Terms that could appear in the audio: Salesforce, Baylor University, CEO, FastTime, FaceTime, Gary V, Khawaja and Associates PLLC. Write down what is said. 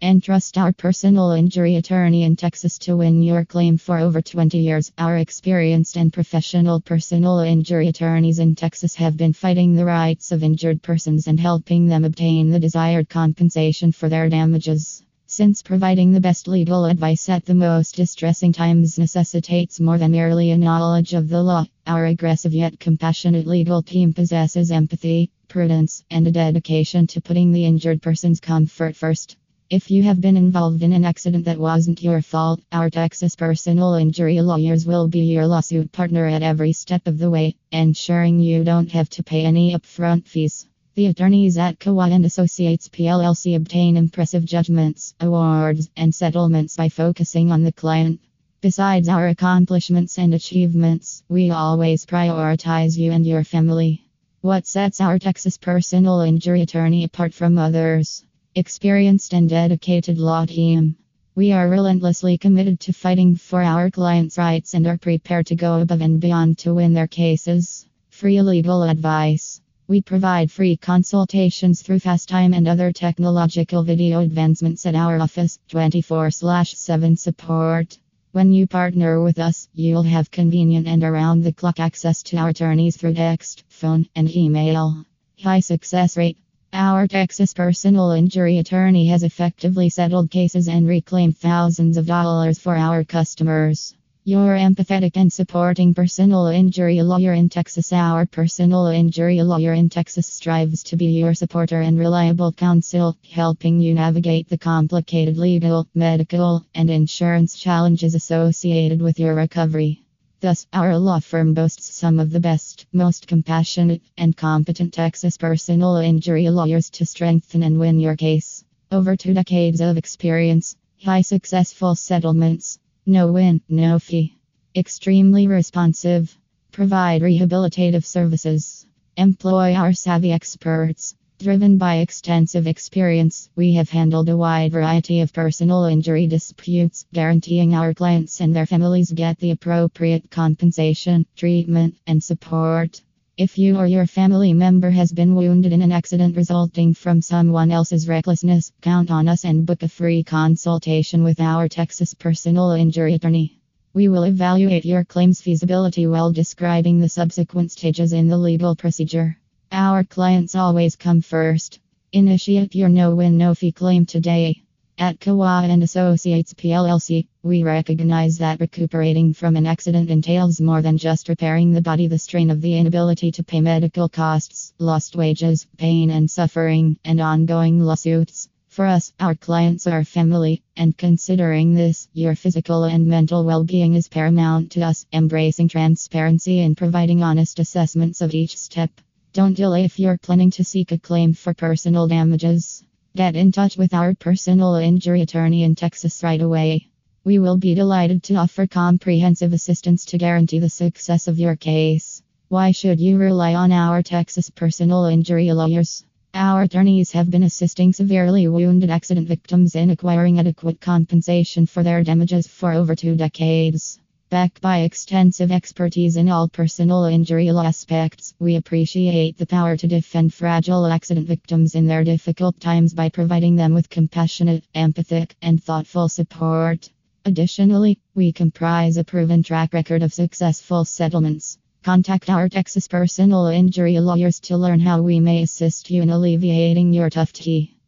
And trust our personal injury attorney in Texas to win your claim. For over 20 years, our experienced and professional personal injury attorneys in Texas have been fighting the rights of injured persons and helping them obtain the desired compensation for their damages. Since providing the best legal advice at the most distressing times necessitates more than merely a knowledge of the law, our aggressive yet compassionate legal team possesses empathy, prudence, and a dedication to putting the injured person's comfort first. If you have been involved in an accident that wasn't your fault, our Texas personal injury lawyers will be your lawsuit partner at every step of the way, ensuring you don't have to pay any upfront fees. The attorneys at Khawaja and Associates PLLC obtain impressive judgments, awards, and settlements by focusing on the client. Besides our accomplishments and achievements, we always prioritize you and your family. What sets our Texas personal injury attorney apart from others? Experienced and dedicated law team. We are relentlessly committed to fighting for our clients' rights and are prepared to go above and beyond to win their cases. Free legal advice. We provide free consultations through FastTime and other technological video advancements at our office, 24/7 support. When you partner with us, you'll have convenient and around-the-clock access to our attorneys through text, phone, and email. High success rate. Our Texas personal injury attorney has effectively settled cases and reclaimed thousands of dollars for our customers. Your empathetic and supporting personal injury lawyer in Texas. Our personal injury lawyer in Texas strives to be your supporter and reliable counsel, helping you navigate the complicated legal, medical, and insurance challenges associated with your recovery. Thus, our law firm boasts some of the best, most compassionate, and competent Texas personal injury lawyers to strengthen and win your case. Over 2 decades of experience, high successful settlements, no win, no fee. Extremely responsive. Provide rehabilitative services. Employ our savvy experts. Driven by extensive experience, we have handled a wide variety of personal injury disputes, guaranteeing our clients and their families get the appropriate compensation, treatment, and support. If you or your family member has been wounded in an accident resulting from someone else's recklessness, count on us and book a free consultation with our Texas personal injury attorney. We will evaluate your claim's feasibility while describing the subsequent stages in the legal procedure. Our clients always come first. Initiate your no-win, no-fee claim today. At Khawaja and Associates PLLC, we recognize that recuperating from an accident entails more than just repairing the body. The strain of the inability to pay medical costs, lost wages, pain and suffering, and ongoing lawsuits. For us, our clients are family, and considering this, your physical and mental well-being is paramount to us, embracing transparency and providing honest assessments of each step. Don't delay if you're planning to seek a claim for personal damages. Get in touch with our personal injury attorney in Texas right away. We will be delighted to offer comprehensive assistance to guarantee the success of your case. Why should you rely on our Texas personal injury lawyers? Our attorneys have been assisting severely wounded accident victims in acquiring adequate compensation for their damages for over 2 decades. Backed by extensive expertise in all personal injury law aspects, we appreciate the power to defend fragile accident victims in their difficult times by providing them with compassionate, empathic, and thoughtful support. Additionally, we comprise a proven track record of successful settlements. Contact our Texas personal injury lawyers to learn how we may assist you in alleviating your tough tea.